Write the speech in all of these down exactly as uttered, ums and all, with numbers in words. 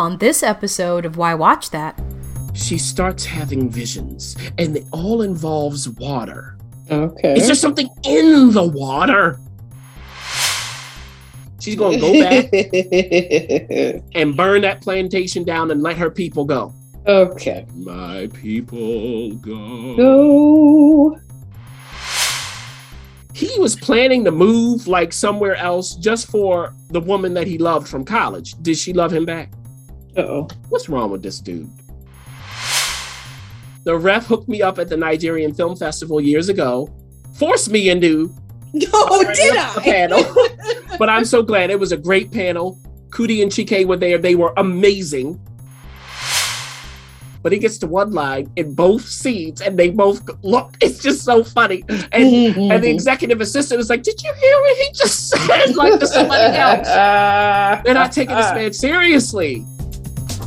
On this episode of Why Watch That? She starts having visions, and it all involves water. Okay. Is there something in the water? She's going to go back and burn that plantation down and let her people go. Okay. My people go. Go. He was planning to move like somewhere else just for the woman that he loved from college. Did she love him back? Uh-oh. What's wrong with this dude? The ref hooked me up at the Nigerian Film Festival years ago, forced me into... Oh, did I? Panel. But I'm so glad. It was a great panel. Coodie and Chike were there. They were amazing. But he gets to one line in both scenes, and they both look. It's just so funny. And, mm-hmm. and the executive assistant is like, did you hear what he just said? Like to somebody else. Uh, They're not taking uh, this man seriously.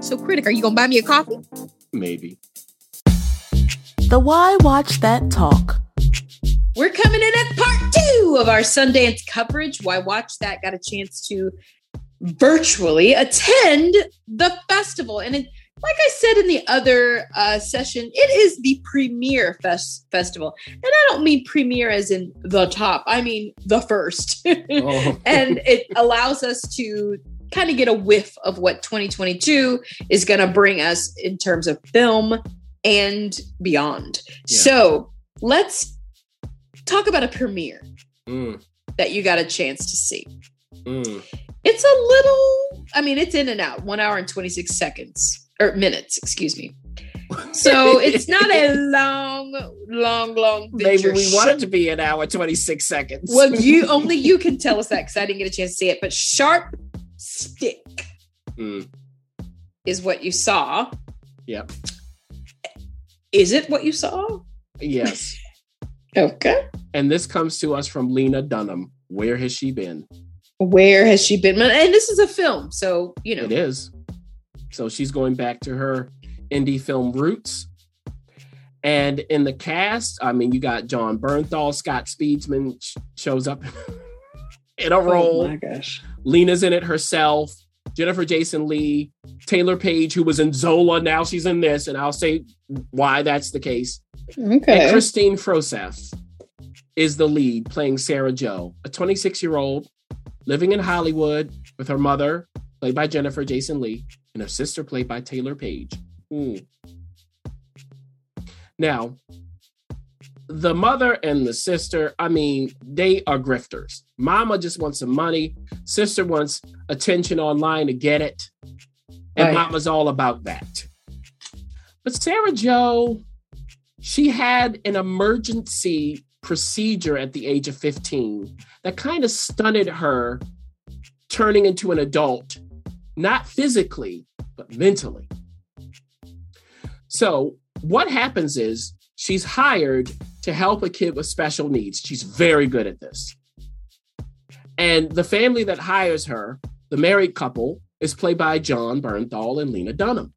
So, Critic, are you going to buy me a coffee? Maybe. The Why Watch That Talk. We're coming in at part two of our Sundance coverage. Why Watch That got a chance to virtually attend the festival. And it, like I said in the other uh, session, it is the premier fest- festival. And I don't mean premier as in the top. I mean the first. Oh. And it allows us to... kind of get a whiff of what twenty twenty-two is going to bring us in terms of film and beyond. Yeah. So let's talk about a premiere mm. that you got a chance to see. Mm. It's a little, I mean, it's in and out, one hour and twenty-six seconds or minutes, excuse me. So it's not a long, long, long picture. Maybe we want it to be an hour, twenty-six seconds. Well, you only you can tell us that because I didn't get a chance to see it, but sharp stick mm. is what you saw. Yep. Is it what you saw? Yes. Okay. And this comes to us from Lena Dunham. Where has she been? Where has she been? And this is a film, so, you know. It is. So she's going back to her indie film roots. And in the cast, I mean, you got Jon Bernthal, Scott Speedman sh- shows up in a role. Oh my gosh. Lena's in it herself. Jennifer Jason Leigh, Taylour Paige, who was in Zola, now she's in this, and I'll say why that's the case. Okay. And Christine Froseth is the lead, playing Sarah Jo, a twenty-six-year-old living in Hollywood with her mother, played by Jennifer Jason Leigh, and her sister, played by Taylour Paige. Mm. Now, the mother and the sister, I mean, they are grifters. Mama just wants some money. Sister wants attention online to get it. And right. Mama's all about that. But Sarah Jo, she had an emergency procedure at the age of fifteen that kind of stunted her turning into an adult, not physically, but mentally. So what happens is she's hired to help a kid with special needs. She's very good at this. And the family that hires her, the married couple, is played by Jon Bernthal and Lena Dunham.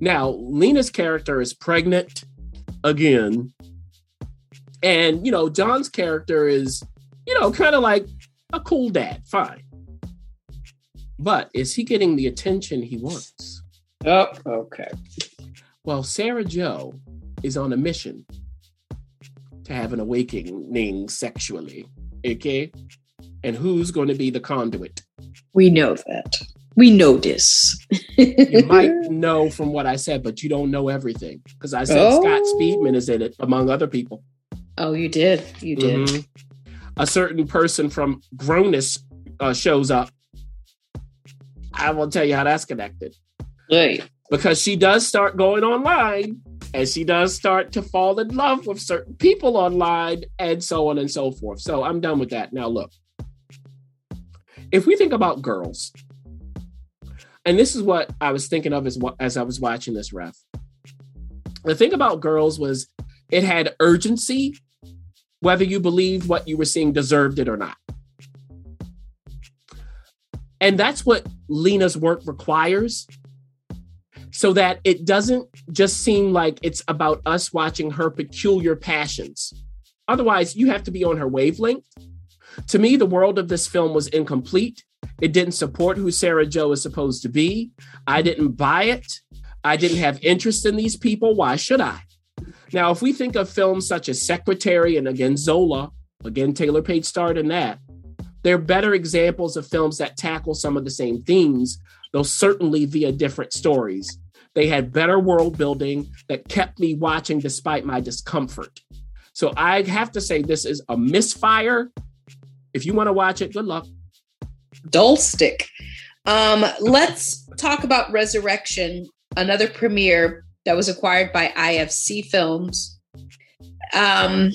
Now, Lena's character is pregnant again. And, you know, Jon's character is, you know, kind of like a cool dad. Fine. But is he getting the attention he wants? Oh, okay. Well, Sarah Jo is on a mission to have an awakening sexually. Okay? And who's going to be the conduit? We know that. We know this. You might know from what I said, but you don't know everything. Because I said oh. Scott Speedman is in it, among other people. Oh, you did. You did. Mm-hmm. A certain person from Grown-ness uh, shows up. I won't tell you how that's connected. Right. Because she does start going online, and she does start to fall in love with certain people online, and so on and so forth. So I'm done with that. Now, look. If we think about girls, and this is what I was thinking of as as I was watching this, Ref. The thing about girls was it had urgency, whether you believed what you were seeing deserved it or not. And that's what Lena's work requires, so that it doesn't just seem like it's about us watching her peculiar passions. Otherwise, you have to be on her wavelength. To me, the world of this film was incomplete. It didn't support who Sarah Jo is supposed to be. I didn't buy it. I didn't have interest in these people. Why should I? Now, if we think of films such as Secretary and again Zola, again Taylour Paige starred in that, they're better examples of films that tackle some of the same themes, though certainly via different stories. They had better world building that kept me watching despite my discomfort. So I have to say this is a misfire. If you want to watch it, good luck. Dull stick. Um, let's talk about Resurrection, another premiere that was acquired by I F C Films. Um,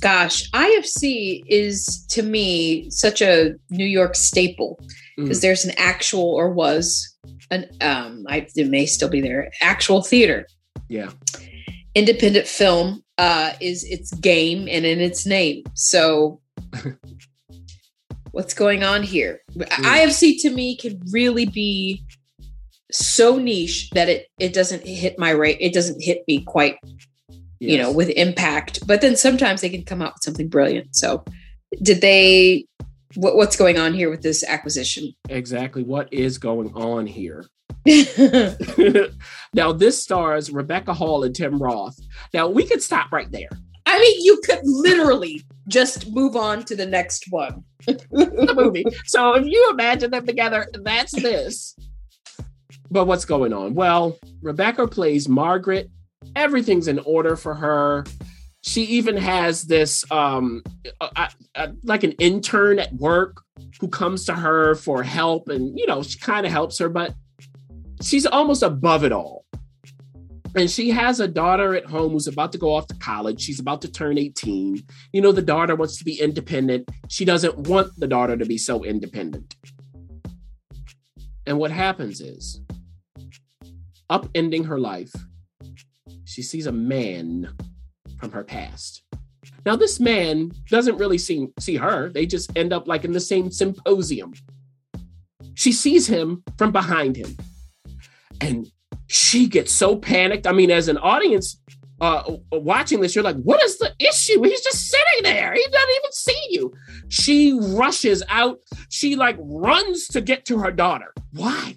gosh, I F C is, to me, such a New York staple because mm. there's an actual, or was, an um, I, it may still be there, actual theater. Yeah. Independent film uh, is its game and in its name. So... What's going on here? Mm. I F C to me can really be so niche that it it doesn't hit my rate. It doesn't hit me quite, yes. you know, with impact. But then sometimes they can come out with something brilliant. So, did they? What, what's going on here with this acquisition? Exactly. What is going on here? Now, this stars Rebecca Hall and Tim Roth. Now, we could stop right there. I mean, you could literally just move on to the next one. The movie. So if you imagine them together, that's this. But what's going on? Well, Rebecca plays Margaret. Everything's in order for her. She even has this, um, uh, uh, like an intern at work who comes to her for help. And, you know, she kind of helps her, but she's almost above it all. And she has a daughter at home who's about to go off to college. She's about to turn eighteen. You know, the daughter wants to be independent. She doesn't want the daughter to be so independent. And what happens is, upending her life, she sees a man from her past. Now, this man doesn't really see, see her. They just end up like in the same symposium. She sees him from behind him. And she gets so panicked. I mean, as an audience uh, watching this, you're like, what is the issue? He's just sitting there. He doesn't even see you. She rushes out. She like runs to get to her daughter. Why?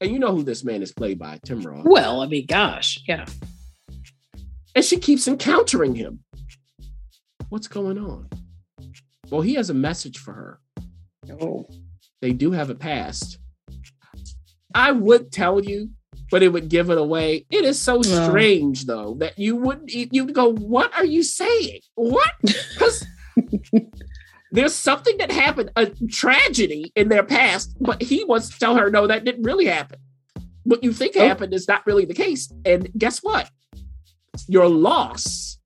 And you know who this man is played by, Tim Roth. Well, I mean, gosh, yeah. And she keeps encountering him. What's going on? Well, he has a message for her. Oh. They do have a past. I would tell you, but it would give it away. It is so strange, though, that you wouldn't, you'd go, what are you saying? What? Because there's something that happened, a tragedy in their past, but he wants to tell her, no, that didn't really happen. What you think oh. happened is not really the case. And guess what? Your loss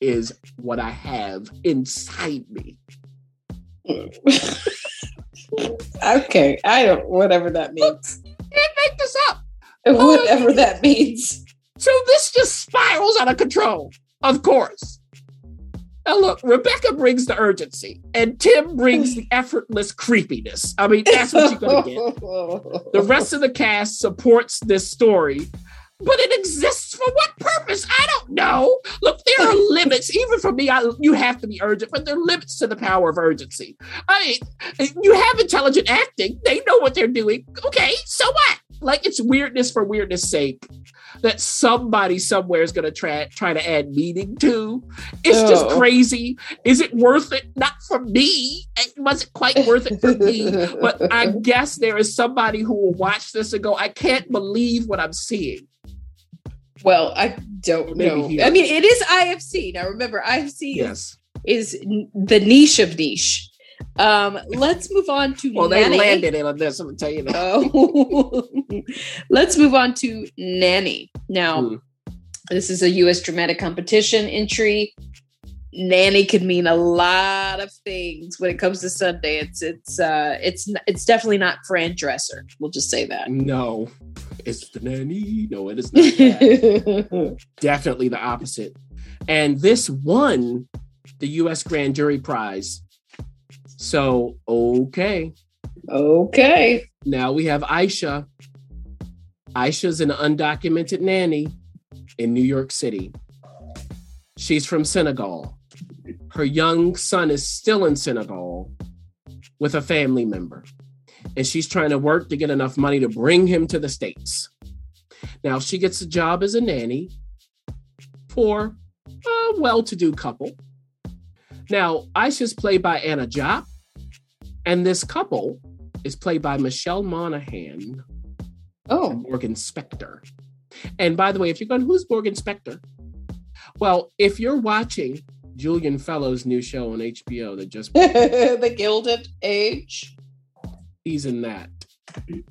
is what I have inside me. Okay, I don't, whatever that means. You can't make this up. Whatever um, that means. So this just spirals out of control, of course. Now look, Rebecca brings the urgency, and Tim brings the effortless creepiness. I mean, that's what you're going to get. The rest of the cast supports this story. But it exists for what purpose? I don't know. Look, there are limits. Even for me, I, you have to be urgent, but there are limits to the power of urgency. I mean, you have intelligent acting. They know what they're doing. Okay, so what? Like, it's weirdness for weirdness sake that somebody somewhere is going to try, try to add meaning to. It's oh. just crazy. Is it worth it? Not for me. It wasn't quite worth it for me. But I guess there is somebody who will watch this and go, I can't believe what I'm seeing. Well, I don't know. I mean, it is I F C. Now, remember, I F C yes. is, is the niche of niche. Um, let's move on to Well, Nanny. They landed it on this, I'm going to tell you that. Oh. Let's move on to Nanny. Now, hmm. this is a U S dramatic competition entry. Nanny could mean a lot of things when it comes to Sundance. It's uh, it's it's definitely not Fran Dresser. We'll just say that. No, it's the nanny. No, it is not that. Definitely the opposite. And this won the U S Grand Jury Prize. So okay, okay. Now we have Aisha. Aisha's an undocumented nanny in New York City. She's from Senegal. Her young son is still in Senegal with a family member, and she's trying to work to get enough money to bring him to the States. Now, she gets a job as a nanny for a well-to-do couple. Now, Aisha's played by Anna Jopp, and this couple is played by Michelle Monahan oh. and Morgan Spector. And by the way, if you're going, who's Morgan Spector? Well, if you're watching Julian Fellowes' new show on H B O that just The Gilded Age. He's in that.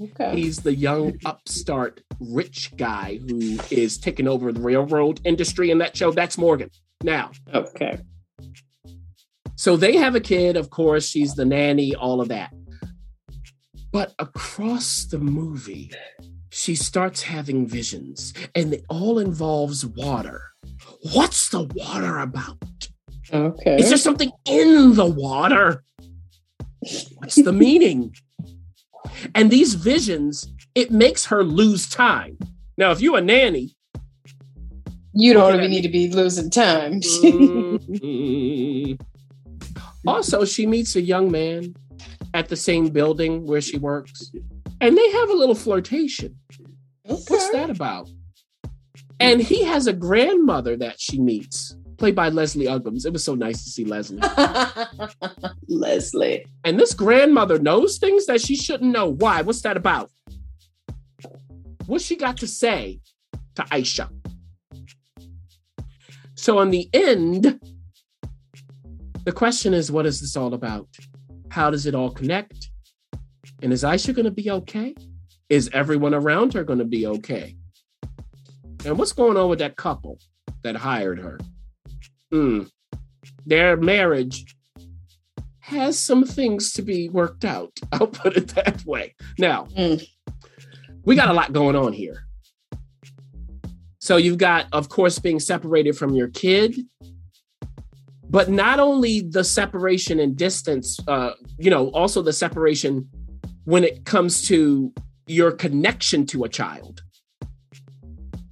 Okay. He's the young upstart rich guy who is taking over the railroad industry in that show. That's Morgan. Now. Okay. So they have a kid, of course, she's the nanny, all of that. But across the movie, she starts having visions, and it all involves water. What's the water about? Okay. Is there something in the water? What's the meaning? And these visions, it makes her lose time. Now, if you're a nanny, you don't even need to be losing time. Also, she meets a young man at the same building where she works, and they have a little flirtation. Okay. What's that about? And he has a grandmother that she meets, played by Leslie Uggams. It was so nice to see Leslie. Leslie. And this grandmother knows things that she shouldn't know. Why? What's that about? What's she got to say to Aisha? So in the end, the question is, what is this all about? How does it all connect? And is Aisha going to be okay? Is everyone around her going to be okay? And what's going on with that couple that hired her? Mm. Their marriage has some things to be worked out. I'll put it that way. Now, mm. we got a lot going on here. So you've got, of course, being separated from your kid, but not only the separation and distance, uh, you know, also the separation when it comes to your connection to a child.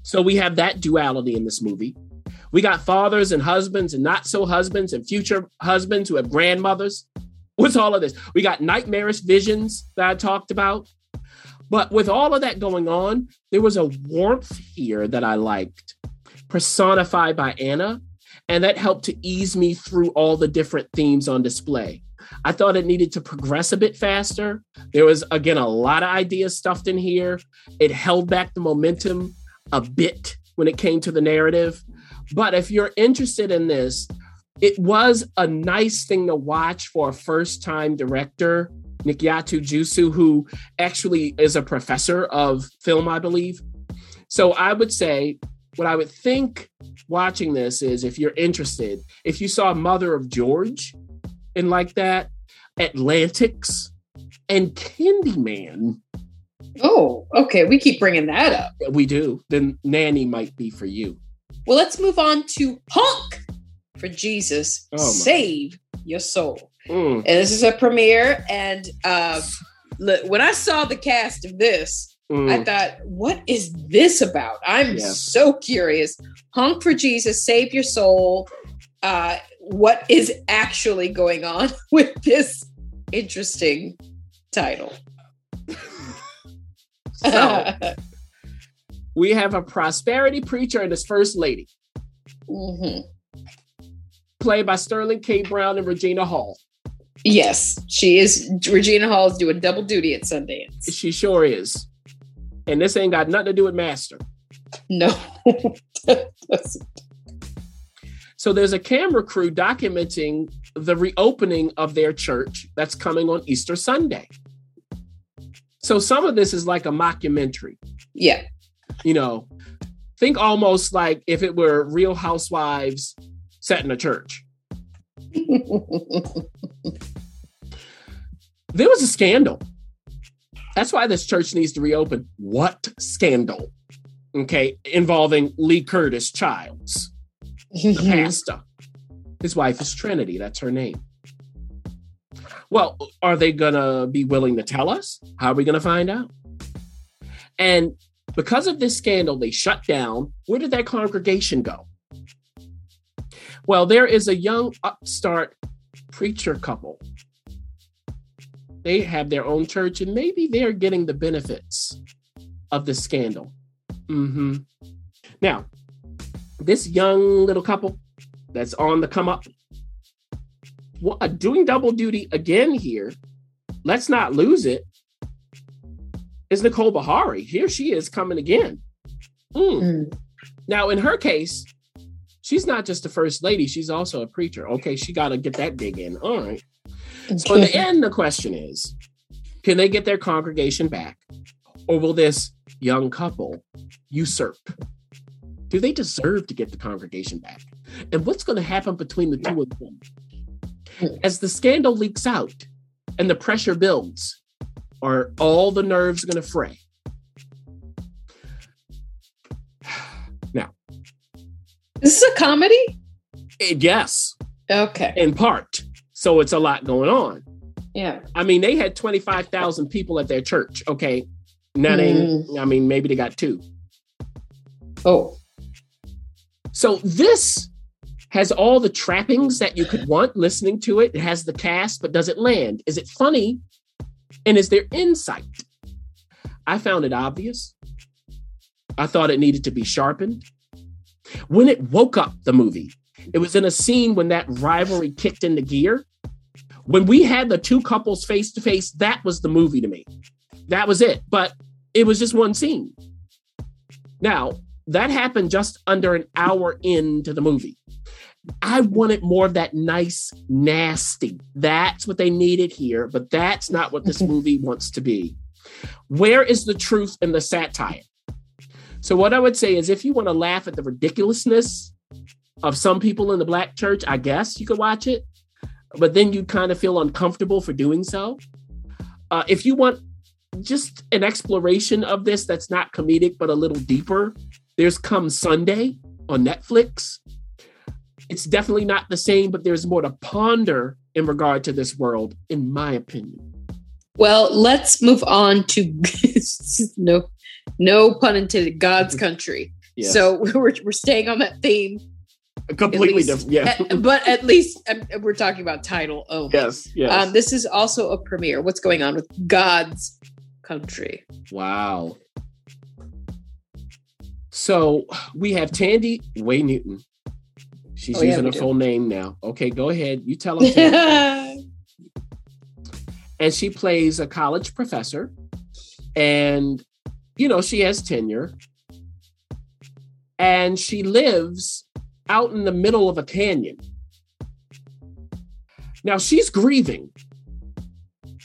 So we have that duality in this movie. We got fathers and husbands and not so husbands and future husbands who have grandmothers. What's all of this? We got nightmarish visions that I talked about. But with all of that going on, there was a warmth here that I liked, personified by Anna, and that helped to ease me through all the different themes on display. I thought it needed to progress a bit faster. There was, again, a lot of ideas stuffed in here. It held back the momentum a bit when it came to the narrative. But if you're interested in this, it was a nice thing to watch for a first-time director, Nikyatu Jusu, who actually is a professor of film, I believe. So I would say what I would think watching this is, if you're interested, if you saw Mother of George and like that, Atlantics, and Candyman. Oh, okay. We keep bringing that up. We do. Then Nanny might be for you. Well, let's move on to Punk for Jesus. Oh, Save Your Soul. Mm. And this is a premiere. And uh, look, when I saw the cast of this, Mm. I thought, what is this about? I'm yeah. so curious. Honk for Jesus, save your soul. Uh, what is actually going on with this interesting title? So, we have a prosperity preacher and his first lady. Mm-hmm. Played by Sterling K. Brown and Regina Hall. Yes, she is. Regina Hall is doing double duty at Sundance. She sure is. And this ain't got nothing to do with Master. No. So there's a camera crew documenting the reopening of their church that's coming on Easter Sunday. So some of this is like a mockumentary. Yeah. You know, think almost like if it were Real Housewives set in a church. There was a scandal. That's why this church needs to reopen. What scandal? Okay. Involving Lee Curtis Childs, the pastor. His wife is Trinity. That's her name. Well, are they going to be willing to tell us? How are we going to find out? And because of this scandal, they shut down. Where did that congregation go? Well, there is a young upstart preacher couple. They have their own church, and maybe they're getting the benefits of the scandal. Mm-hmm. Now, this young little couple that's on the come up, well, uh, doing double duty again here, let's not lose it, is Nicole Bahari. Here she is coming again. Mm. Mm. Now, in her case, she's not just the first lady. She's also a preacher. Okay, she got to get that dig in. All right. So in the end, the question is, can they get their congregation back? Or will this young couple usurp? Do they deserve to get the congregation back? And what's going to happen between the two of them? As the scandal leaks out and the pressure builds, are all the nerves going to fray? Now. Is this a comedy? Yes. Okay. In part. So it's a lot going on. Yeah. I mean, they had twenty-five thousand people at their church. Okay. Now they, mm. I mean, maybe they got two. Oh. So this has all the trappings that you could want listening to it. It has the cast, but does it land? Is it funny? And is there insight? I found it obvious. I thought it needed to be sharpened. When it woke up the movie, it was in a scene when that rivalry kicked into gear. When we had the two couples face to face, that was the movie to me. That was it. But it was just one scene. Now, that happened just under an hour into the movie. I wanted more of that nice, nasty. That's what they needed here, but that's not what this movie wants to be. Where is the truth in the satire? So what I would say is, if you want to laugh at the ridiculousness of some people in the Black church, I guess you could watch it, but then you kind of feel uncomfortable for doing so. Uh, if you want just an exploration of this that's not comedic, but a little deeper, there's Come Sunday on Netflix. It's definitely not the same, but there's more to ponder in regard to this world, in my opinion. Well, let's move on to, no, no pun intended, God's country. Yes. So we're we're staying on that theme. Completely different, yeah. At, but at least um, we're talking about title only. Yes, yes. Um, this is also a premiere. What's going on with God's country? Wow. So we have Tandy Way Newton. She's oh, yeah, using her full name now. Okay, go ahead. You tell them. And she plays a college professor. And, you know, she has tenure. And she lives out in the middle of a canyon. Now, she's grieving.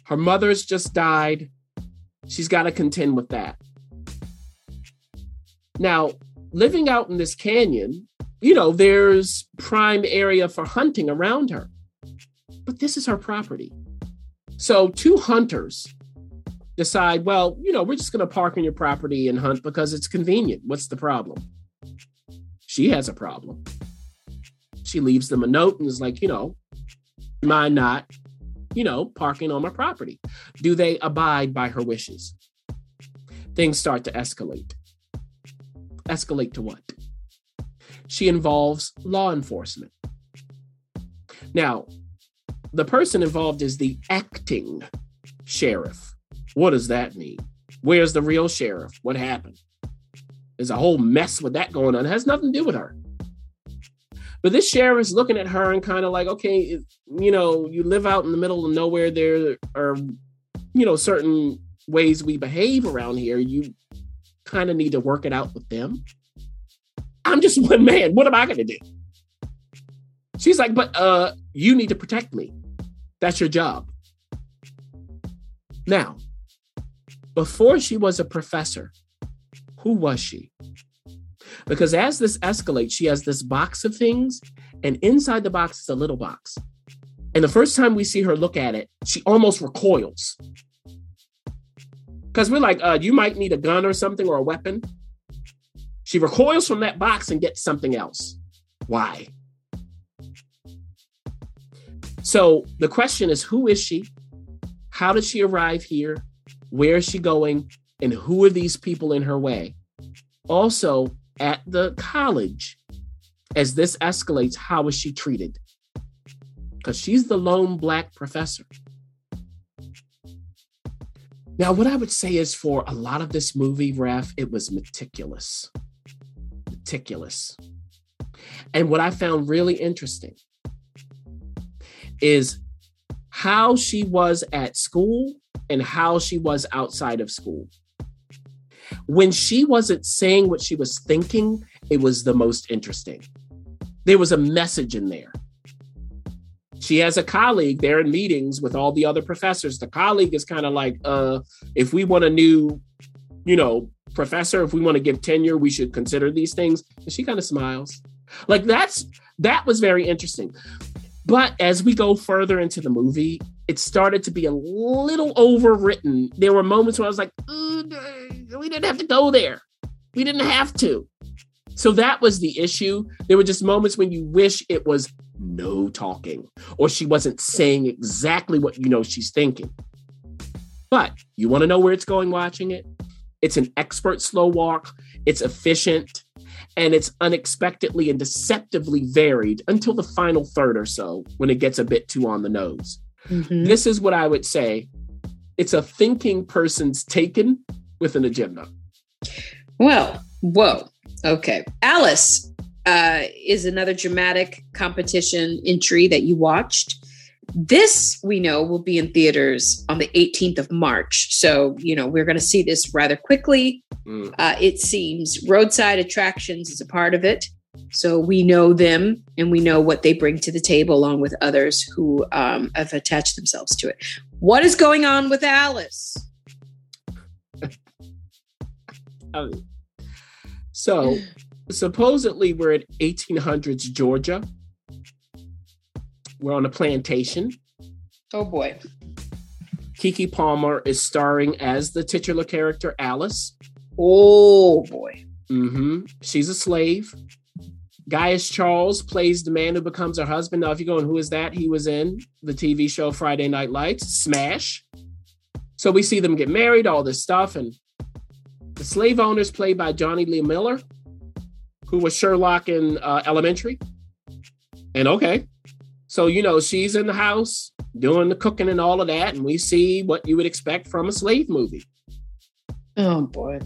Her mother's just died. She's got to contend with that. Now, living out in this canyon, you know, there's prime area for hunting around her, but this is her property. So two hunters decide, well, you know, we're just going to park on your property and hunt because it's convenient. What's the problem? She has a problem. She leaves them a note and is like, you know, am I not, you know, parking on my property? Do they abide by her wishes? things start to escalate. Escalate to what? She involves law enforcement. Now, the person involved is the acting sheriff. What does that mean? Where's the real sheriff? What happened? There's a whole mess with that going on. It has nothing to do with her. But this sheriff is looking at her and kind of like, okay, you know, you live out in the middle of nowhere. There are, you know, certain ways we behave around here. You kind of need to work it out with them. I'm just one man. What am I going to do? She's like, but uh, you need to protect me. That's your job. Now, before she was a professor, who was she? Because as this escalates, she has this box of things, and inside the box is a little box. And the first time we see her look at it, she almost recoils. Because we're like, uh, you might need a gun or something or a weapon. She recoils from that box and gets something else. Why? So the question is, who is she? How did she arrive here? Where is she going? And who are these people in her way? Also, at the college, as this escalates, how is she treated? Because she's the lone Black professor. Now, what I would say is for a lot of this movie, Raph, it was meticulous. Meticulous. And what I found really interesting is how she was at school and how she was outside of school. When she wasn't saying what she was thinking, it was the most interesting. There was a message in there. She has a colleague there in meetings with all the other professors. The colleague is kind of like, uh, if we want a new, you know, professor, if we want to give tenure, we should consider these things. And she kind of smiles. Like that's, that was very interesting. But as we go further into the movie, it started to be a little overwritten. There were moments where I was like, we didn't have to go there. We didn't have to. So that was the issue. There were just moments when you wish it was no talking or she wasn't saying exactly what you know she's thinking. But you want to know where it's going watching it? It's an expert slow walk. It's efficient. And it's unexpectedly and deceptively varied until the final third or so when it gets a bit too on the nose. Mm-hmm. This is what I would say. It's a thinking person's Taken with an agenda. Well, whoa. Okay. Alice uh, is another dramatic competition entry that you watched. This, we know, will be in theaters on the eighteenth of March. So, you know, we're going to see this rather quickly. Mm. Uh, it seems roadside attractions is a part of it. So we know them and we know what they bring to the table along with others who um, have attached themselves to it. What is going on with Alice? um, so supposedly we're in eighteen hundreds Georgia. We're on a plantation. Oh, boy. Keke Palmer is starring as the titular character, Alice. Oh, boy. Mm-hmm. She's a slave. Gaius Charles plays the man who becomes her husband. Now, if you're going, who is that? He was in the T V show Friday Night Lights, Smash. So we see them get married, all this stuff. And the slave owner is played by Johnny Lee Miller, who was Sherlock in uh, Elementary. And okay. So, you know, she's in the house doing the cooking and all of that. And we see what you would expect from a slave movie. Oh, boy.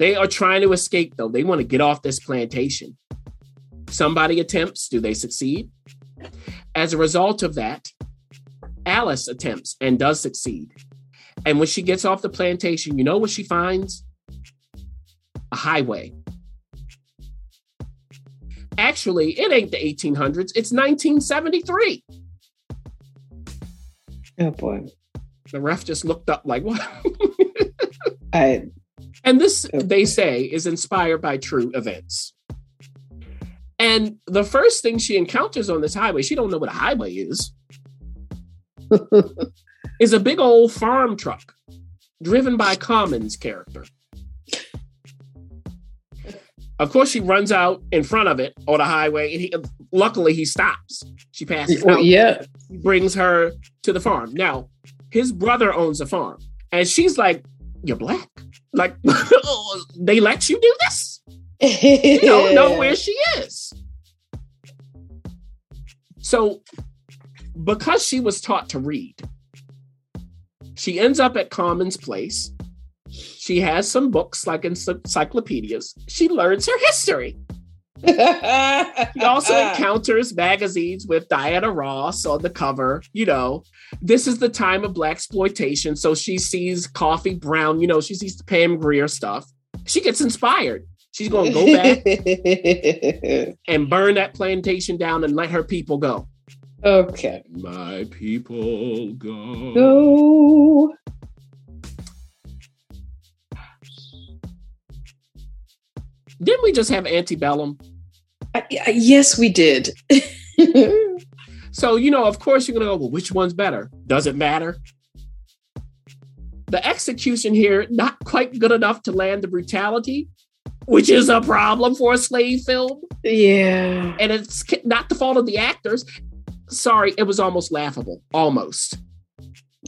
They are trying to escape, though. They want to get off this plantation. Somebody attempts. Do they succeed? As a result of that, Alice attempts and does succeed. And when she gets off the plantation, you know what she finds? A highway. Actually, it ain't the eighteen hundreds. It's nineteen seventy-three. Oh, boy. The ref just looked up like, what? I, and this, okay. They say, is inspired by true events. And the first thing she encounters on this highway, she don't know what a highway is, is a big old farm truck driven by Commons character. Of course, she runs out in front of it on the highway, and he, luckily he stops. She passes oh, out. Yeah. He brings her to the farm. Now, his brother owns a farm, and she's like, you're Black. Like, they let you do this? You don't know where she is. So, because she was taught to read, she ends up at Common's place. She has some books, like encyclopedias. She learns her history. She also encounters magazines with Diana Ross on the cover. You know, this is the time of Black exploitation. So she sees Coffee Brown, you know, she sees the Pam Grier stuff. She gets inspired. She's going to go back and burn that plantation down and let her people go. Okay. My people go. Go. Didn't we just have Antebellum? I, I, yes, we did. So, you know, of course you're going to go, well, which one's better? Does it matter? The execution here, not quite good enough to land the brutality, which is a problem for a slave film. Yeah. And it's not the fault of the actors. Sorry, it was almost laughable. Almost.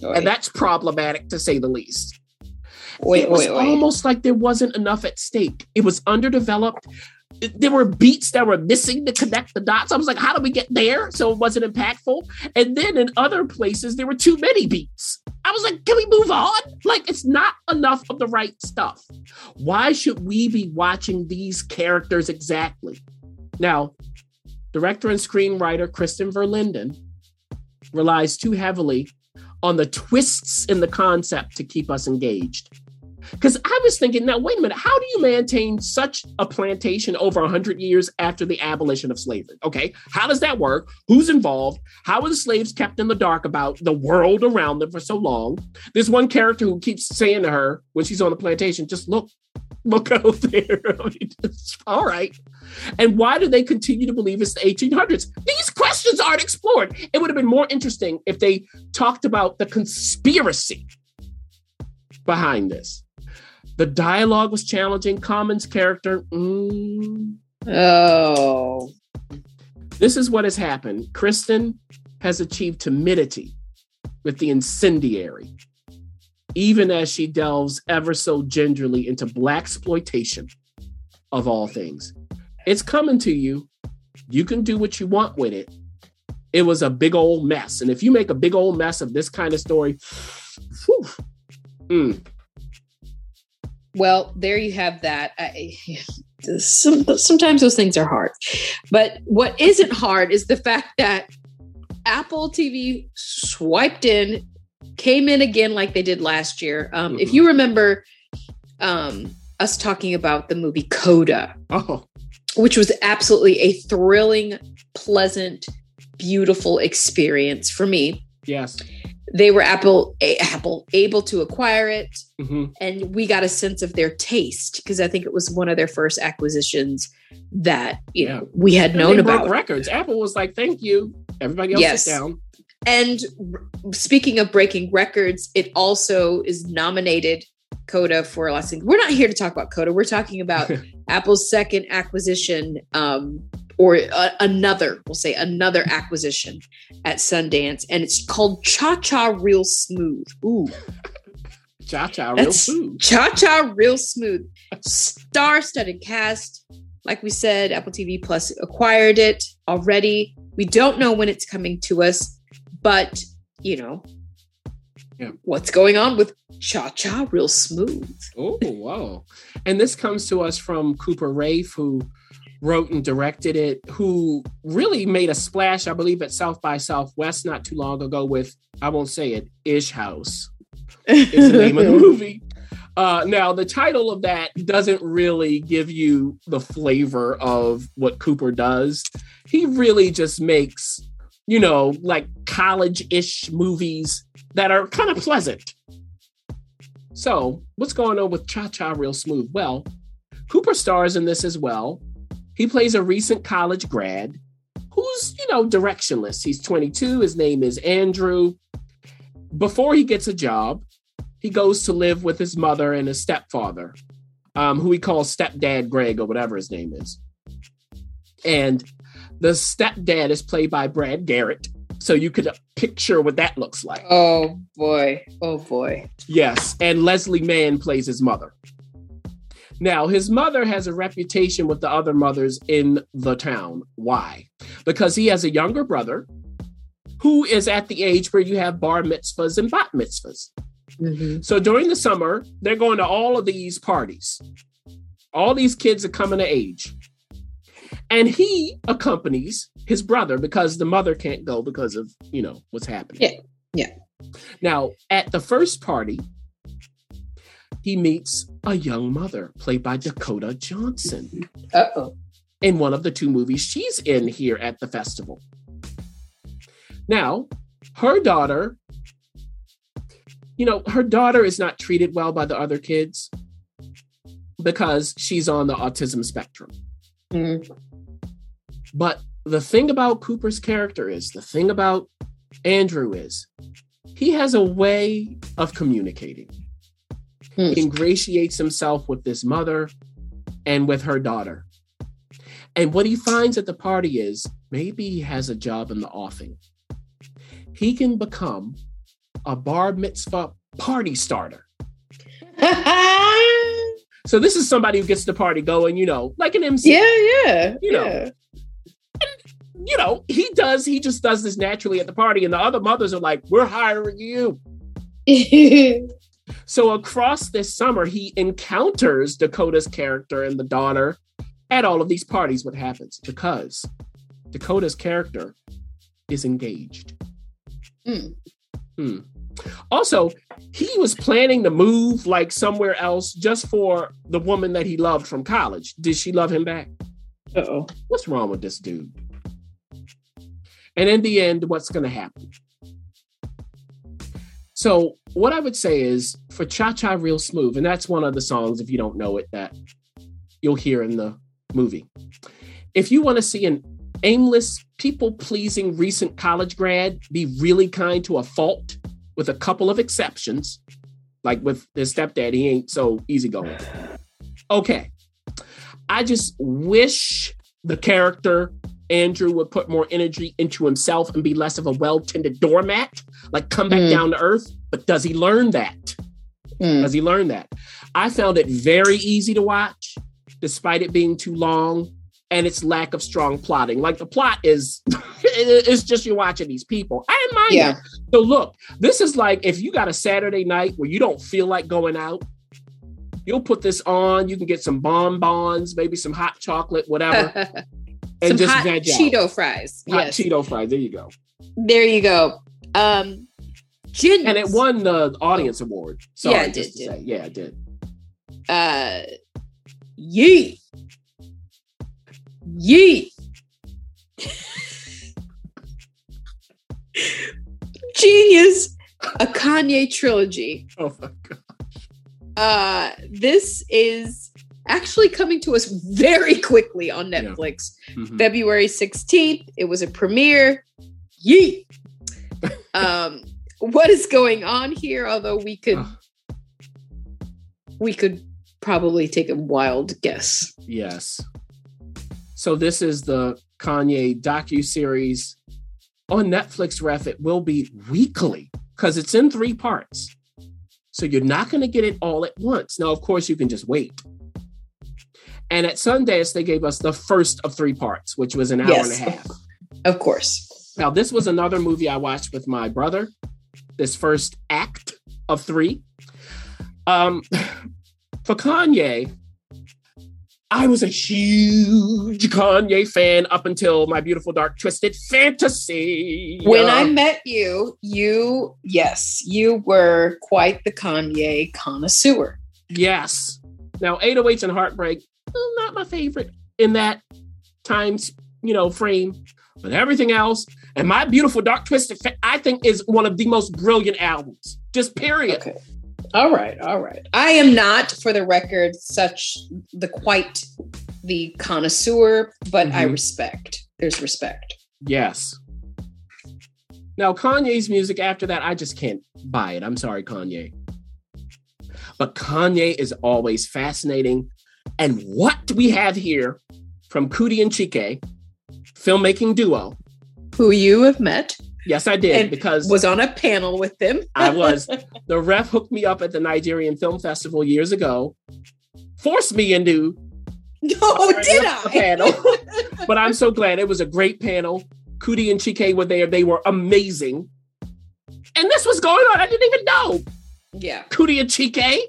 Oy. And that's problematic, to say the least. Oy, it was oy, oy. almost like there wasn't enough at stake. It was underdeveloped. There were beats that were missing to connect the dots. I was like, how do we get there? So it wasn't impactful. And then in other places, there were too many beats. I was like, can we move on? Like, it's not enough of the right stuff. Why should we be watching these characters exactly? Now, director and screenwriter Kristen Verlinden relies too heavily on the twists in the concept to keep us engaged. Because I was thinking, now, wait a minute, how do you maintain such a plantation over one hundred years after the abolition of slavery? Okay, how does that work? Who's involved? How are the slaves kept in the dark about the world around them for so long? There's one character who keeps saying to her when she's on the plantation, just look, look out there. I mean, just, all right. And why do they continue to believe it's the eighteen hundreds? These questions aren't explored. It would have been more interesting if they talked about the conspiracy behind this. The dialogue was challenging. Common's character. Mm. Oh. This is what has happened. Kristen has achieved timidity with the incendiary, even as she delves ever so gingerly into Black exploitation of all things. It's coming to you. You can do what you want with it. It was a big old mess. And if you make a big old mess of this kind of story, whew, mm. Well, there you have that. I, some, sometimes those things are hard. But what isn't hard is the fact that Apple T V swiped in, came in again like they did last year. Um, mm-hmm. If you remember um, us talking about the movie Coda, oh. which was absolutely a thrilling, pleasant, beautiful experience for me. Yes. They were Apple, a, Apple able to acquire it, mm-hmm. and we got a sense of their taste because I think it was one of their first acquisitions that you yeah. know we had and known about. Records. Apple was like, "Thank you, everybody else yes. sit down." And r- speaking of breaking records, it also is nominated Coda for last thing. We're not here to talk about Coda. We're talking about Apple's second acquisition. Um, Or uh, another, we'll say another acquisition at Sundance, and it's called Cha-Cha Real Smooth. Ooh, Cha-Cha Real Smooth. Cha-Cha Real Smooth. Star-studded cast. Like we said, Apple T V Plus acquired it already. We don't know when it's coming to us, but you know, yeah. what's going on with Cha-Cha Real Smooth? Oh, wow! And this comes to us from Cooper Rafe, who wrote and directed it, who really made a splash, I believe, at South by Southwest not too long ago with, I won't say it, Ish House is the name of the movie. Uh, now, the title of that doesn't really give you the flavor of what Cooper does. He really just makes, you know, like college-ish movies that are kind of pleasant. So, what's going on with Cha-Cha Real Smooth? Well, Cooper stars in this as well. He plays a recent college grad who's, you know, directionless. He's twenty-two. His name is Andrew. Before he gets a job, he goes to live with his mother and his stepfather, um, who he calls Stepdad Greg or whatever his name is. And the stepdad is played by Brad Garrett. So you could picture what that looks like. Oh, boy. Oh, boy. Yes. And Leslie Mann plays his mother. Now, his mother has a reputation with the other mothers in the town. Why? Because he has a younger brother who is at the age where you have bar mitzvahs and bat mitzvahs. Mm-hmm. So during the summer, they're going to all of these parties. All these kids are coming to age. And he accompanies his brother because the mother can't go because of, you know, what's happening. Yeah. Yeah. Now, at the first party, he meets a young mother played by Dakota Johnson. Uh-oh. In one of the two movies she's in here at the festival. Now, her daughter, you know, her daughter is not treated well by the other kids because she's on the autism spectrum. Mm-hmm. But the thing about Cooper's character is, the thing about Andrew is, he has a way of communicating. Mm. He ingratiates himself with this mother and with her daughter. And what he finds at the party is, maybe he has a job in the offing. He can become a bar mitzvah party starter. So this is somebody who gets the party going, you know, like an M C. Yeah, yeah. You know, yeah. And, you know, he does, he just does this naturally at the party. And the other mothers are like, we're hiring you. So across this summer, he encounters Dakota's character and the daughter at all of these parties. What happens? Because Dakota's character is engaged. Mm. Hmm. Also, he was planning to move like somewhere else just for the woman that he loved from college. Did she love him back? Uh-oh. What's wrong with this dude? And in the end, what's going to happen? So what I would say is, for Cha-Cha Real Smooth, and that's one of the songs, if you don't know it, that you'll hear in the movie. If you want to see an aimless, people-pleasing recent college grad be really kind to a fault, with a couple of exceptions, like with his stepdad, he ain't so easygoing. Okay. I just wish the character Andrew would put more energy into himself and be less of a well-tended doormat, like come back mm. down to earth. But does he learn that? Mm. Does he learn that? I found it very easy to watch, despite it being too long and its lack of strong plotting. Like the plot is, it's just you're watching these people. I didn't mind yeah. it. So look, this is like, if you got a Saturday night where you don't feel like going out, you'll put this on. You can get some bonbons, maybe some hot chocolate, whatever. and some just hot Cheeto out. fries. Hot yes. Cheeto fries. There you go. There you go. Um, Genius. And it won the audience oh. award. Sorry, yeah, it did. did. Yeah, it did. Uh, Yee. Yee. Genius. A Kanye trilogy. Oh my gosh. Uh, this is actually coming to us very quickly on Netflix. Yeah. Mm-hmm. February sixteenth. It was a premiere. Yee. um, what is going on here? Although we could, we could probably take a wild guess. Yes. So this is the Kanye docuseries on Netflix, Ref. It will be weekly because it's in three parts. So you're not going to get it all at once. Now, of course, you can just wait. And at Sundance, they gave us the first of three parts, which was an hour yes, and a half. Of course. Now, this was another movie I watched with my brother, this first act of three. Um, for Kanye... I was a huge Kanye fan up until My Beautiful Dark Twisted Fantasy. When I met you, you, yes, you were quite the Kanye connoisseur. Yes. Now, eight oh eights and Heartbreak, not my favorite in that time, you know, frame, but everything else. And My Beautiful Dark Twisted Fantasy, I think, is one of the most brilliant albums, just period. Okay. All right, all right. I am not, for the record, such the quite the connoisseur, but mm-hmm. I respect. There's respect. Yes. Now, Kanye's music after that, I just can't buy it. I'm sorry, Kanye. But Kanye is always fascinating. And what we have here from Coodie and Chike, filmmaking duo. Who you have met. Yes, I did. And because was on a panel with them. I was. The ref hooked me up at the Nigerian Film Festival years ago, forced me into No, did I? Panel. But I'm so glad. It was a great panel. Coodie and Chike were there. They were amazing. And this was going on. I didn't even know. Yeah. Coodie and Chike.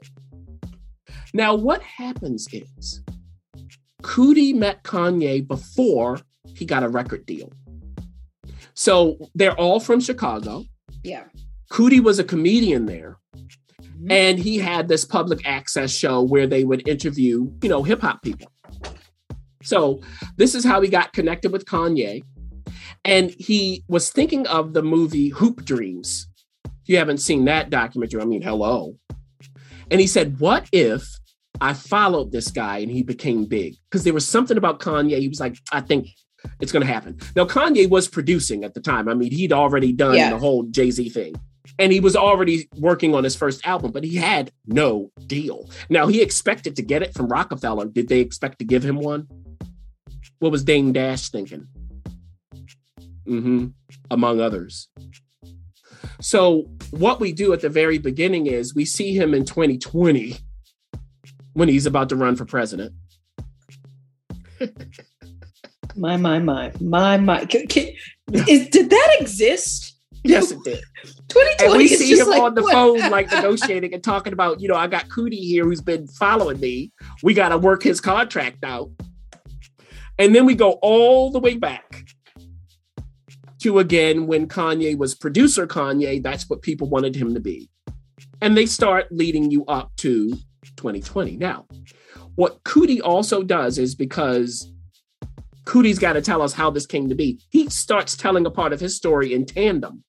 Now, what happens is Coodie met Kanye before he got a record deal. So they're all from Chicago. Yeah. Coodie was a comedian there. Mm-hmm. And he had this public access show where they would interview, you know, hip hop people. So this is how he got connected with Kanye. And he was thinking of the movie Hoop Dreams. If you haven't seen that documentary, I mean, hello. And he said, what if I followed this guy and he became big? Because there was something about Kanye. He was like, I think it's going to happen. Now, Kanye was producing at the time. I mean, he'd already done yeah. the whole Jay-Z thing. And he was already working on his first album, but he had no deal. Now, he expected to get it from Rockefeller. Did they expect to give him one? What was Dame Dash thinking? Mm-hmm. Among others. So what we do at the very beginning is we see him in twenty twenty when he's about to run for president. My, my, my, my, my. Can, can, is, did that exist? Yes, it did. twenty twenty And we see just him like, on the what? phone, like negotiating and talking about, you know, I got Coodie here who's been following me. We got to work his contract out. And then we go all the way back to again when Kanye was producer Kanye. That's what people wanted him to be. And they start leading you up to twenty twenty. Now, what Coodie also does is because Coodie's got to tell us how this came to be. He starts telling a part of his story in tandem.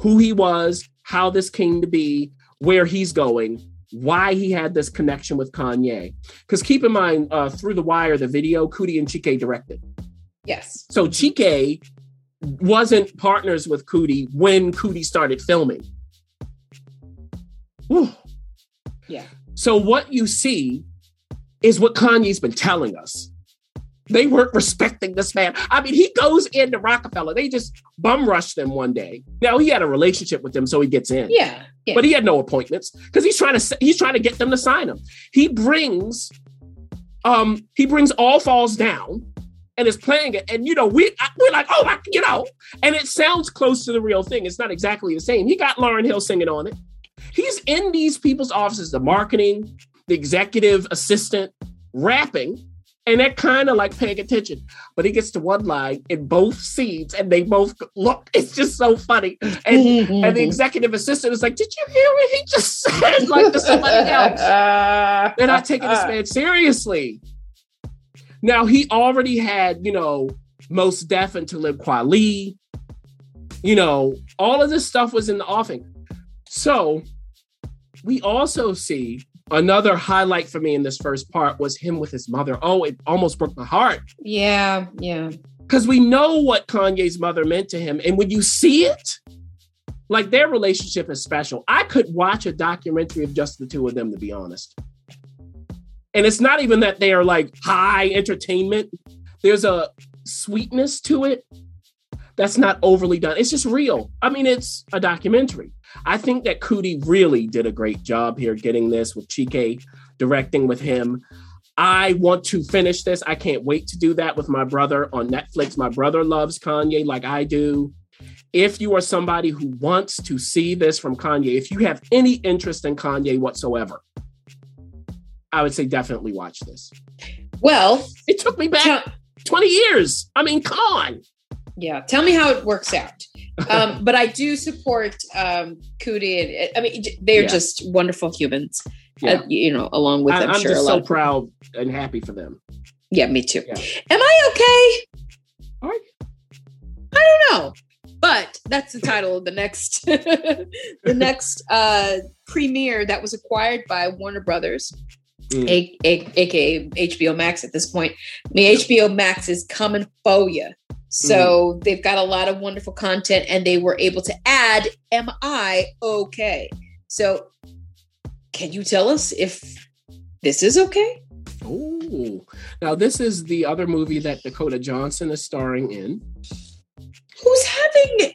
Who he was, how this came to be, where he's going, why he had this connection with Kanye. Because keep in mind, uh, Through the Wire, the video, Coodie and Chike directed. Yes. So Chike wasn't partners with Coodie when Coodie started filming. Whew. Yeah. So what you see is what Kanye's been telling us. They weren't respecting this man. I mean, he goes into Rockefeller. They just bum rushed them one day. Now he had a relationship with them, so he gets in. Yeah, yeah. But he had no appointments because he's trying to he's trying to get them to sign him. He brings, um, he brings All Falls Down, and is playing it. And you know, we we're like, oh my, you know. And it sounds close to the real thing. It's not exactly the same. He got Lauryn Hill singing on it. He's in these people's offices, the marketing, the executive assistant, rapping. And they're kind of like paying attention. But he gets to one line in both scenes and they both look. It's just so funny. And, mm-hmm. and the executive assistant is like, did you hear what he just said? Like to somebody else. Uh, they're not taking uh, this man seriously. Now, he already had, you know, Most Def and Talib Kweli. You know, all of this stuff was in the offing. So we also see... Another highlight for me in this first part was him with his mother. Oh, it almost broke my heart. Yeah, yeah. Because we know what Kanye's mother meant to him. And when you see it, like their relationship is special. I could watch a documentary of just the two of them, to be honest. And it's not even that they are like high entertainment. There's a sweetness to it that's not overly done. It's just real. I mean, it's a documentary. I think that Coodie really did a great job here getting this with Chike directing with him. I want to finish this. I can't wait to do that with my brother on Netflix. My brother loves Kanye like I do. If you are somebody who wants to see this from Kanye, if you have any interest in Kanye whatsoever, I would say definitely watch this. Well, it took me back t- twenty years. I mean, come on. Yeah. Tell me how it works out. um, but I do support um, Coodie. And, I mean, they're yeah. just wonderful humans, yeah. uh, you know, along with, I, I'm, I'm sure. I'm just a lot so proud and happy for them. Yeah, me too. Yeah. Am I okay? Are you? I don't know. But that's the title of the next, the next uh, premiere that was acquired by Warner Brothers. Mm. A- a- aka H B O Max at this point. I mean, H B O Max is coming for you. So mm. they've got a lot of wonderful content and they were able to add Am I Okay? So can you tell us if this is okay? Oh, now this is the other movie that Dakota Johnson is starring in. Who's having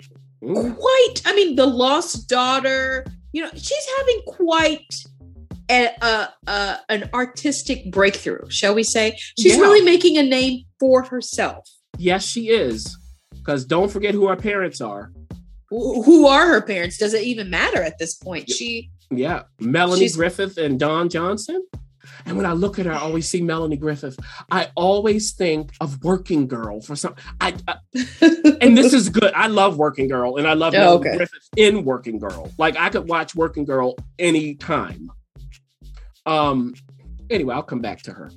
quite, I mean, the lost daughter, you know, she's having quite a, a, a, an artistic breakthrough, shall we say. She's yeah. really making a name for herself. Yes, she is. Because don't forget who our parents are. Who are her parents? Does it even matter at this point? She, yeah, Melanie Griffith and Don Johnson. And when I look at her, I always see Melanie Griffith. I always think of Working Girl for some. I, I and this is good. I love Working Girl, and I love oh, Melanie okay. Griffith in Working Girl. Like I could watch Working Girl any time. Um. Anyway, I'll come back to her.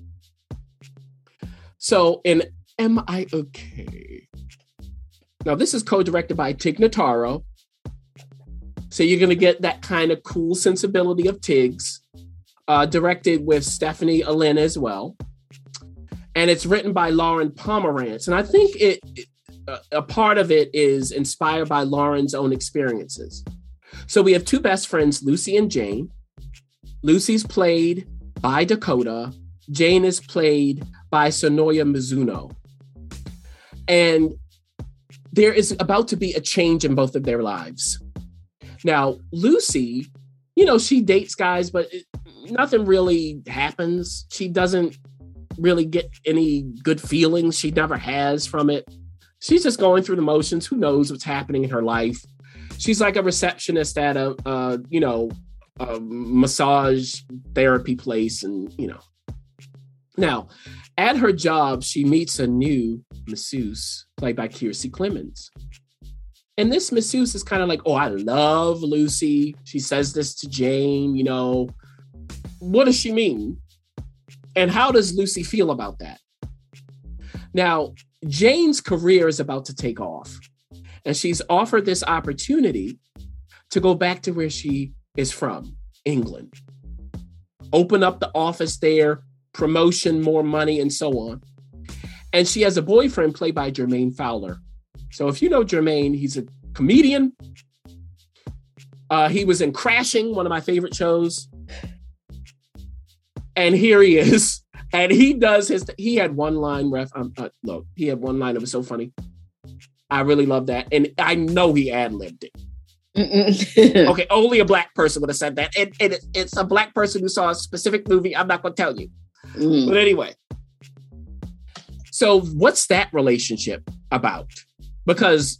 So, in Am I Okay? Now, this is co-directed by Tig Notaro. So you're going to get that kind of cool sensibility of Tig's. Uh, directed with Stephanie Allen as well. And it's written by Lauren Pomerantz. And I think it, it uh, a part of it is inspired by Lauren's own experiences. So we have two best friends, Lucy and Jane. Lucy's played by Dakota. Jane is played by Sonoya Mizuno. And there is about to be a change in both of their lives. Now, Lucy, you know, she dates guys, but it, nothing really happens. She doesn't really get any good feelings. She never has from it. She's just going through the motions. Who knows what's happening in her life? She's like a receptionist at a, uh, you know, a massage therapy place. And, you know, now at her job, she meets a new masseuse played by Kiersey Clemons. And this masseuse is kind of like, oh, I love Lucy. She says this to Jane, you know, what does she mean? And how does Lucy feel about that? Now, Jane's career is about to take off, and she's offered this opportunity to go back to where she is from, England. Open up the office there, promotion, more money, and so on. And she has a boyfriend played by Jermaine Fowler. So if you know Jermaine, he's a comedian. Uh, he was in Crashing, one of my favorite shows. And here he is. And he does his, th- he had one line, ref, um, uh, look, he had one line. It was so funny. I really love that. And I know he ad-libbed it. Okay, only a black person would have said that. And, and it, it's a black person who saw a specific movie. I'm not going to tell you. Mm. But anyway. So what's that relationship about? Because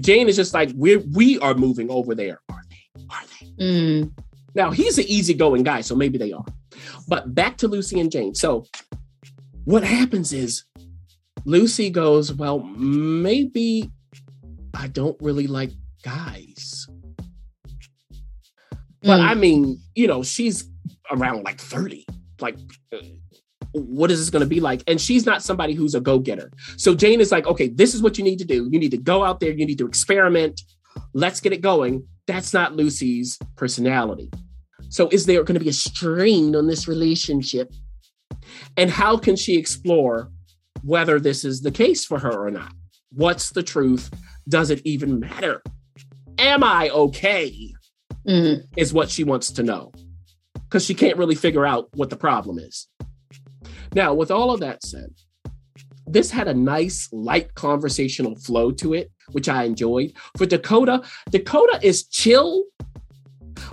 Jane is just like, we're, we are moving over there. Are they? Are they? Mm. Now, he's an easygoing guy, so maybe they are. But back to Lucy and Jane. So what happens is Lucy goes, well, maybe I don't really like guys. Mm. But I mean, you know, she's around like thirty. Like, what is this going to be like? And she's not somebody who's a go-getter. So Jane is like, okay, this is what you need to do. You need to go out there. You need to experiment. Let's get it going. That's not Lucy's personality. So is there going to be a strain on this relationship? And how can she explore whether this is the case for her or not? What's the truth? Does it even matter? Am I okay? Mm-hmm. Is what she wants to know. Because she can't really figure out what the problem is. Now, with all of that said, this had a nice, light conversational flow to it, which I enjoyed. For Dakota, Dakota is chill,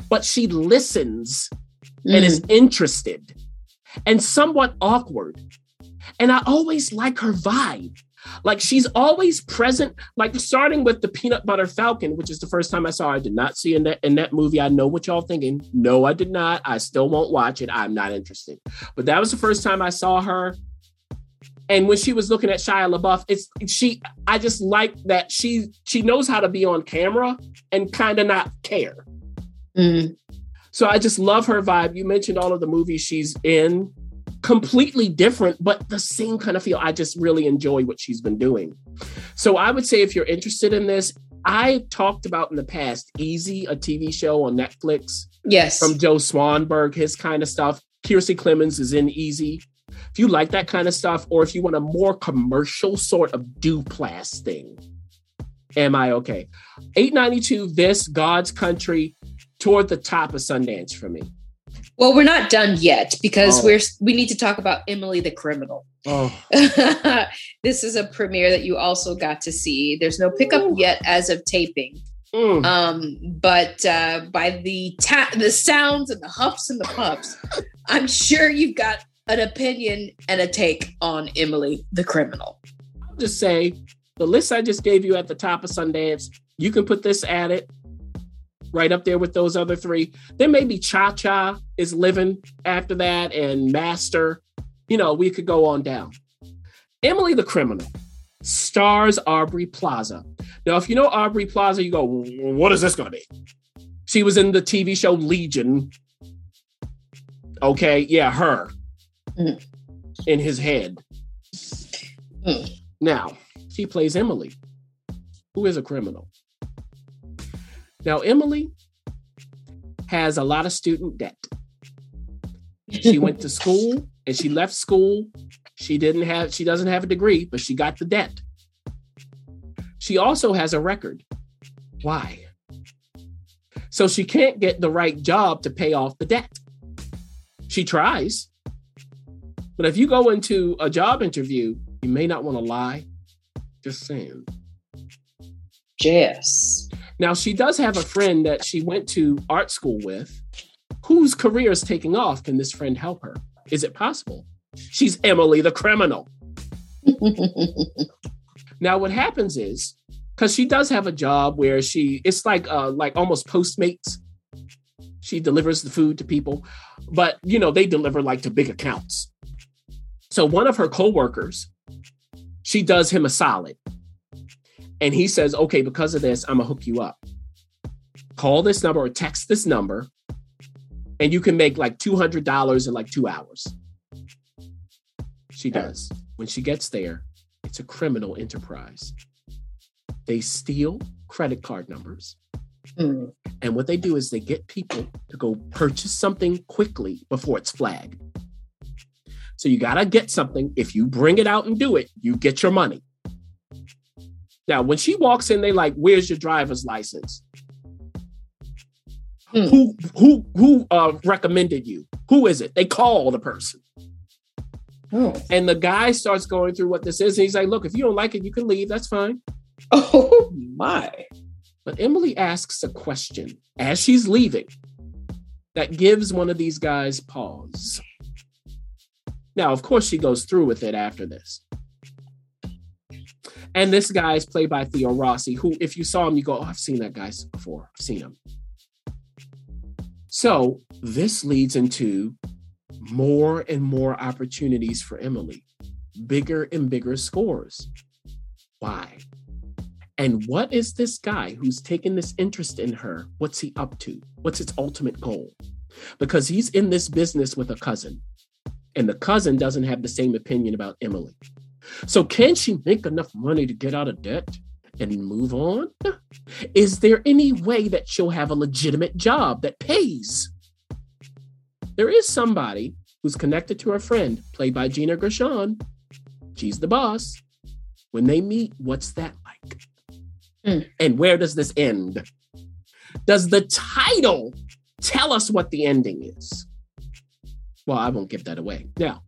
but she listens mm. and is interested and somewhat awkward. And I always like her vibe. Like she's always present, like starting with the Peanut Butter Falcon, which is the first time I saw her. I did not see in that, in that movie. I know what y'all thinking. No, I did not. I still won't watch it. I'm not interested. But that was the first time I saw her. And when she was looking at Shia LaBeouf, it's she. I just like that she she knows how to be on camera and kind of not care. Mm. So I just love her vibe. You mentioned all of the movies she's in, completely different, but the same kind of feel. I just really enjoy what she's been doing. So I would say if you're interested in this, I talked about in the past, Easy, a T V show on Netflix. Yes. From Joe Swanberg, his kind of stuff. Kiersey Clemons is in Easy. If you like that kind of stuff, or if you want a more commercial sort of Duplass thing, Am I Okay? eight ninety-two, this, God's Country, toward the top of Sundance for me. Well, we're not done yet because oh. we're we need to talk about Emily the Criminal. Oh. This is a premiere that you also got to see. There's no pickup Ooh. yet as of taping. Mm. Um, but uh, by the ta- the sounds and the huffs and the puffs, I'm sure you've got an opinion and a take on Emily the Criminal. I'll just say the list I just gave you at the top of Sundance, you can put this at it right up there with those other three. Then maybe Cha-Cha is living after that, and Master. You know, we could go on down. Emily the Criminal stars Aubrey Plaza. Now, if you know Aubrey Plaza, you go, what is this going to be? She was in the T V show Legion. Okay, yeah, her. Mm. In his head. Mm. Now, she plays Emily, who is a criminal. Now, Emily has a lot of student debt. She went to school and she left school. She didn't have, she doesn't have a degree, but she got the debt. She also has a record. Why? So she can't get the right job to pay off the debt. She tries. But if you go into a job interview, you may not want to lie. Just saying. Yes. Now, she does have a friend that she went to art school with whose career is taking off. Can this friend help her? Is it possible? She's Emily the Criminal. Now, what happens is, because she does have a job where she, it's like uh, like almost Postmates. She delivers the food to people, but, you know, they deliver like to big accounts. So one of her coworkers, she does him a solid. And he says, okay, because of this, I'm going to hook you up. Call this number or text this number, and you can make like two hundred dollars in like two hours. She does. When she gets there, it's a criminal enterprise. They steal credit card numbers. Mm. And what they do is they get people to go purchase something quickly before it's flagged. So you got to get something. If you bring it out and do it, you get your money. Now, when she walks in, they like, where's your driver's license? Mm. Who who who uh, recommended you? Who is it? They call the person. Oh. And the guy starts going through what this is. And he's like, look, if you don't like it, you can leave. That's fine. Oh, my. But Emily asks a question as she's leaving that gives one of these guys pause. Now, of course, she goes through with it after this. And this guy is played by Theo Rossi, who, if you saw him, you go, oh, I've seen that guy before. I've seen him. So this leads into more and more opportunities for Emily. Bigger and bigger scores. Why? And what is this guy who's taken this interest in her? What's he up to? What's his ultimate goal? Because he's in this business with a cousin. And the cousin doesn't have the same opinion about Emily. So can she make enough money to get out of debt and move on? Is there any way that she'll have a legitimate job that pays? There is somebody who's connected to her friend, played by Gina Gershon. She's the boss. When they meet, what's that like? Mm. And where does this end? Does the title tell us what the ending is? Well, I won't give that away. Now,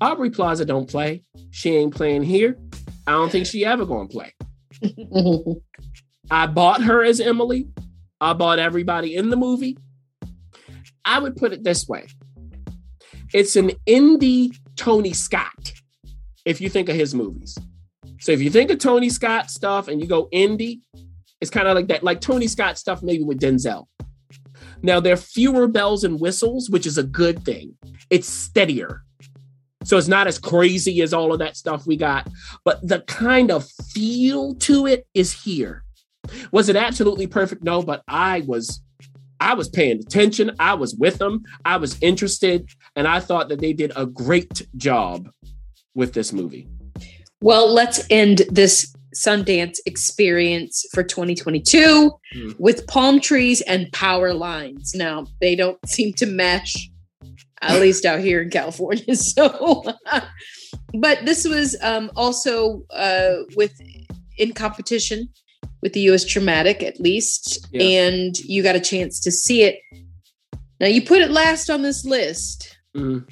Aubrey Plaza don't play. She ain't playing here. I don't think she ever gonna play. I bought her as Emily. I bought everybody in the movie. I would put it this way. It's an indie Tony Scott, if you think of his movies. So if you think of Tony Scott stuff and you go indie, it's kind of like that, like Tony Scott stuff maybe with Denzel. Now, there are fewer bells and whistles, which is a good thing. It's steadier. So it's not as crazy as all of that stuff we got, but the kind of feel to it is here. Was it absolutely perfect? No, but I was, I was paying attention. I was with them. I was interested. And I thought that they did a great job with this movie. Well, let's end this Sundance experience for twenty twenty-two mm. with palm trees and power lines. Now, they don't seem to mesh, at least out here in California. So, but this was um, also uh, with in competition with the U S Dramatic, at least, yeah. And you got a chance to see it. Now, you put it last on this list. Mm.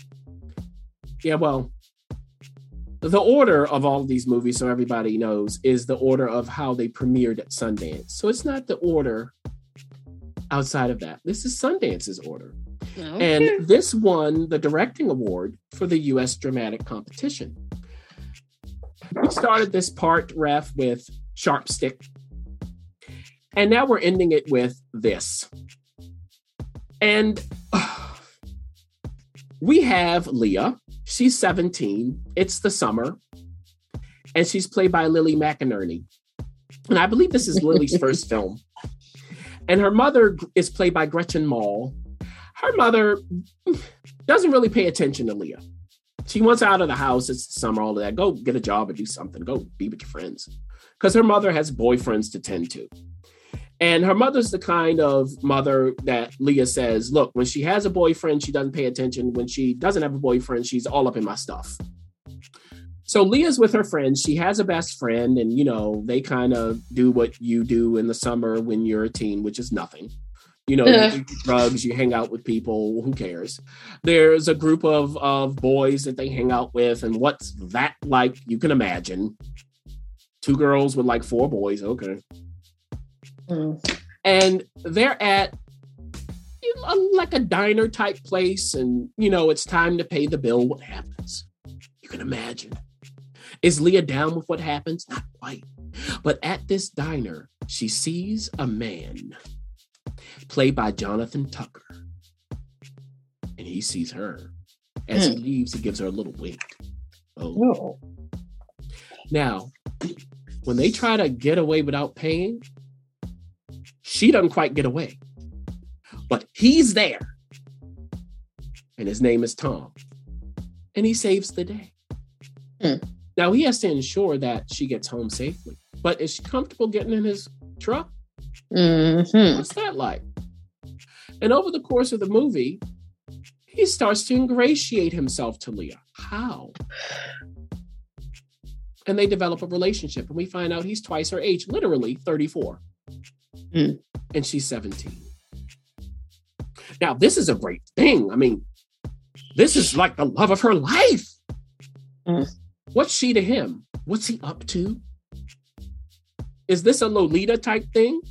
Yeah, well, the order of all of these movies, so everybody knows, is the order of how they premiered at Sundance. So it's not the order outside of that. This is Sundance's order. Okay. And this won the directing award for the U S dramatic competition. We started this part, Ref, with Sharp Stick. And now we're ending it with this. And uh, we have Leah. She's seventeen. It's the summer. And she's played by Lily McInerney. And I believe this is Lily's first film. And her mother is played by Gretchen Mol. Her mother doesn't really pay attention to Leah. She wants out of the house. It's the summer, all of that. Go get a job or do something. Go be with your friends. Because her mother has boyfriends to tend to. And her mother's the kind of mother that Leah says, look, when she has a boyfriend, she doesn't pay attention. When she doesn't have a boyfriend, she's all up in my stuff. So Leah's with her friends. She has a best friend. And, you know, they kind of do what you do in the summer when you're a teen, which is nothing. You know, you do drugs, you hang out with people, who cares? There's a group of, of boys that they hang out with. And what's that like? You can imagine. Two girls with like four boys. Okay. Mm. And they're at you know, like a diner type place. And, you know, it's time to pay the bill. What happens? You can imagine. Is Leah down with what happens? Not quite. But at this diner, she sees a man played by Jonathan Tucker. And he sees her. As mm. he leaves, he gives her a little wink. Oh. No. Now, when they try to get away without paying, she doesn't quite get away. But he's there. And his name is Tom. And he saves the day. Mm. Now, he has to ensure that she gets home safely. But is she comfortable getting in his truck? Mm-hmm. What's that like? And over the course of the movie, he starts to ingratiate himself to Leah. How? And they develop a relationship, and we find out he's twice her age, literally thirty-four. Mm. And she's seventeen. Now, this is a great thing. I mean, this is like the love of her life. Mm. What's she to him? What's he up to? Is this a Lolita type thing?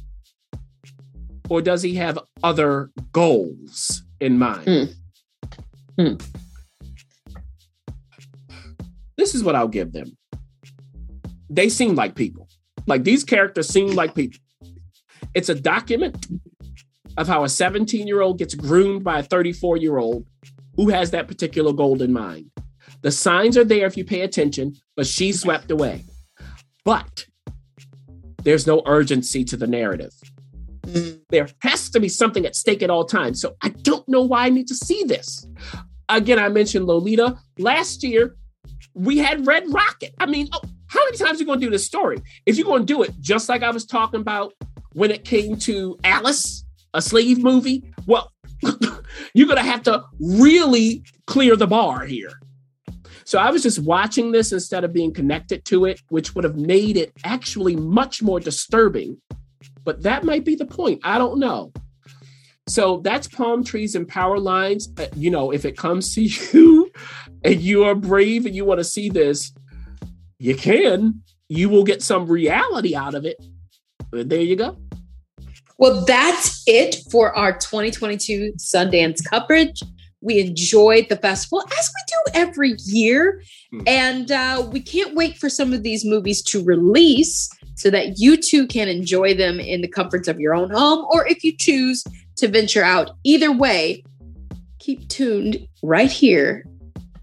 Or does he have other goals in mind? Mm. Mm. This is what I'll give them. They seem like people. Like, these characters seem like people. It's a document of how a seventeen-year-old gets groomed by a thirty-four-year-old who has that particular goal in mind. The signs are there if you pay attention, but she's swept away. But there's no urgency to the narrative. There has to be something at stake at all times. So I don't know why I need to see this. Again, I mentioned Lolita. Last year, we had Red Rocket. I mean, oh, how many times are you going to do this story? If you're going to do it, just like I was talking about when it came to Alice, a slave movie, well, you're going to have to really clear the bar here. So I was just watching this instead of being connected to it, which would have made it actually much more disturbing. But that might be the point. I don't know. So that's Palm Trees and Power Lines. You know, if it comes to you and you are brave and you want to see this, you can. You will get some reality out of it. But there you go. Well, that's it for our twenty twenty-two Sundance coverage. We enjoyed the festival, as we do every year. Mm. And uh, we can't wait for some of these movies to release so that you too can enjoy them in the comforts of your own home, or if you choose to venture out. Either way, keep tuned right here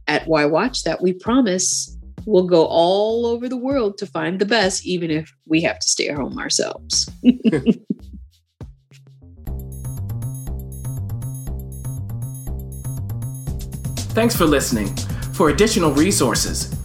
at Why Watch that we promise we'll go all over the world to find the best, even if we have to stay at home ourselves. Thanks for listening. For additional resources,